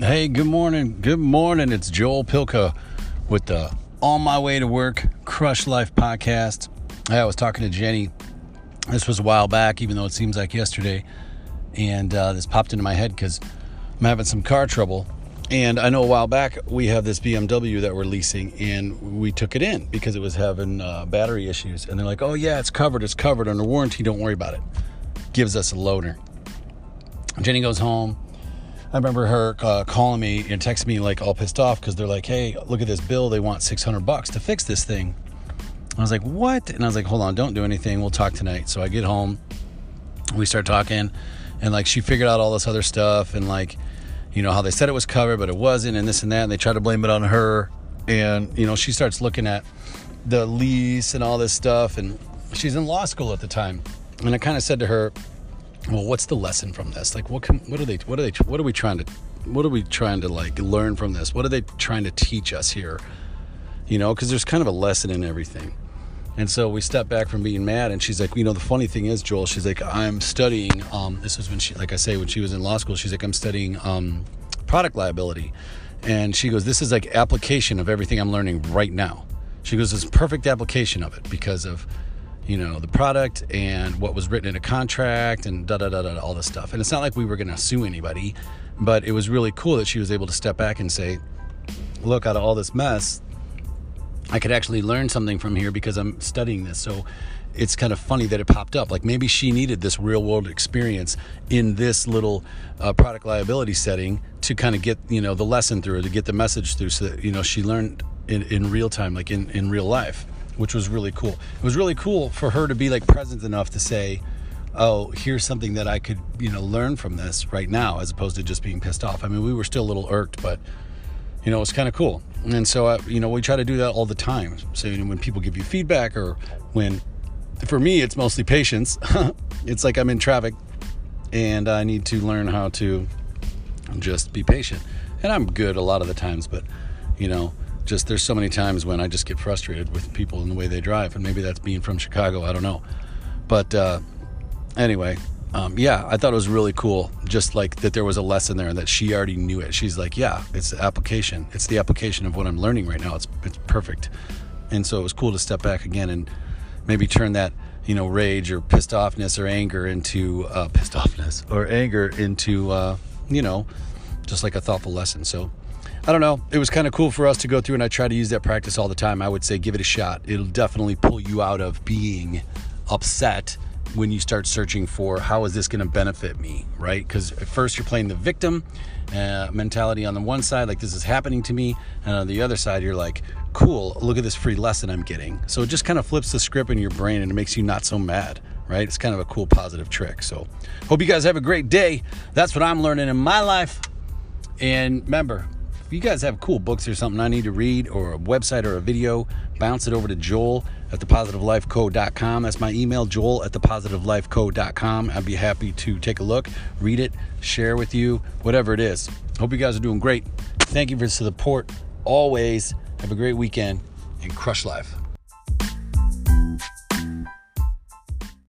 Hey, good morning. Good morning. It's Joel Pilka with the On My Way to Work Crush Life Podcast. I was talking to Jenny. This was a while back, even though it seems like yesterday. And this popped into my head because I'm having some car trouble. And I know a while back we have this BMW that we're leasing, and we took it in because it was having battery issues. And they're like, oh yeah, it's covered under warranty. Don't worry about it. Gives us a loaner. Jenny goes home. I remember her calling me and texting me like all pissed off because they're like, hey, look at this bill. They want $600 to fix this thing. I was like, what? And I was like, hold on, don't do anything. We'll talk tonight. So I get home, we start talking, and like she figured out all this other stuff and like, you know, how they said it was covered, but it wasn't, and this and that, and they try to blame it on her. And, you know, she starts looking at the lease and all this stuff, and she's in law school at the time. And I kind of said to her, well, what's the lesson from this? Like, what are we trying to like learn from this? What are they trying to teach us here? You know, because there's kind of a lesson in everything. And so we stepped back from being mad, and she's like, you know, the funny thing is, Joel, she's like, I'm studying, this was when she, like I say, when she was in law school, she's like, I'm studying product liability. And she goes, this is like application of everything I'm learning right now. She goes, it's perfect application of it because of, you know, the product and what was written in a contract and all this stuff. And it's not like we were going to sue anybody, but it was really cool that she was able to step back and say, look, out of all this mess, I could actually learn something from here because I'm studying this. So it's kind of funny that it popped up. Like maybe she needed this real world experience in this little product liability setting to kind of get, you know, the lesson through, to get the message through so that, you know, she learned in real time, like in real life, which was really cool. It was really cool for her to be like present enough to say, oh, here's something that I could, you know, learn from this right now, as opposed to just being pissed off. I mean, we were still a little irked, but you know, it was kind of cool. And so, you know, we try to do that all the time. So you know, when people give you feedback or when, for me, it's mostly patience. It's like I'm in traffic and I need to learn how to just be patient. And I'm good a lot of the times, but, you know, just there's so many times when I just get frustrated with people and the way they drive. And maybe that's being from Chicago. I don't know. But anyway, yeah, I thought it was really cool, just like that there was a lesson there and that she already knew it. She's like, yeah, it's application. It's the application of what I'm learning right now. It's perfect. And so it was cool to step back again and maybe turn that, you know, rage or pissed offness or anger into you know, just like a thoughtful lesson. So I don't know. It was kind of cool for us to go through, and I try to use that practice all the time. I would say give it a shot. It'll definitely pull you out of being upset when you start searching for how is this going to benefit me, right? Because at first you're playing the victim mentality on the one side, like this is happening to me. And on the other side, you're like, cool, look at this free lesson I'm getting. So it just kind of flips the script in your brain and it makes you not so mad, right? It's kind of a cool positive trick. So hope you guys have a great day. That's what I'm learning in my life. And remember, if you guys have cool books or something I need to read, or a website or a video, bounce it over to Joel at thepositivelifeco.com. That's my email, Joel at thepositivelifeco.com. I'd be happy to take a look, read it, share with you, whatever it is. Hope you guys are doing great. Thank you for the support always. Have a great weekend and crush life.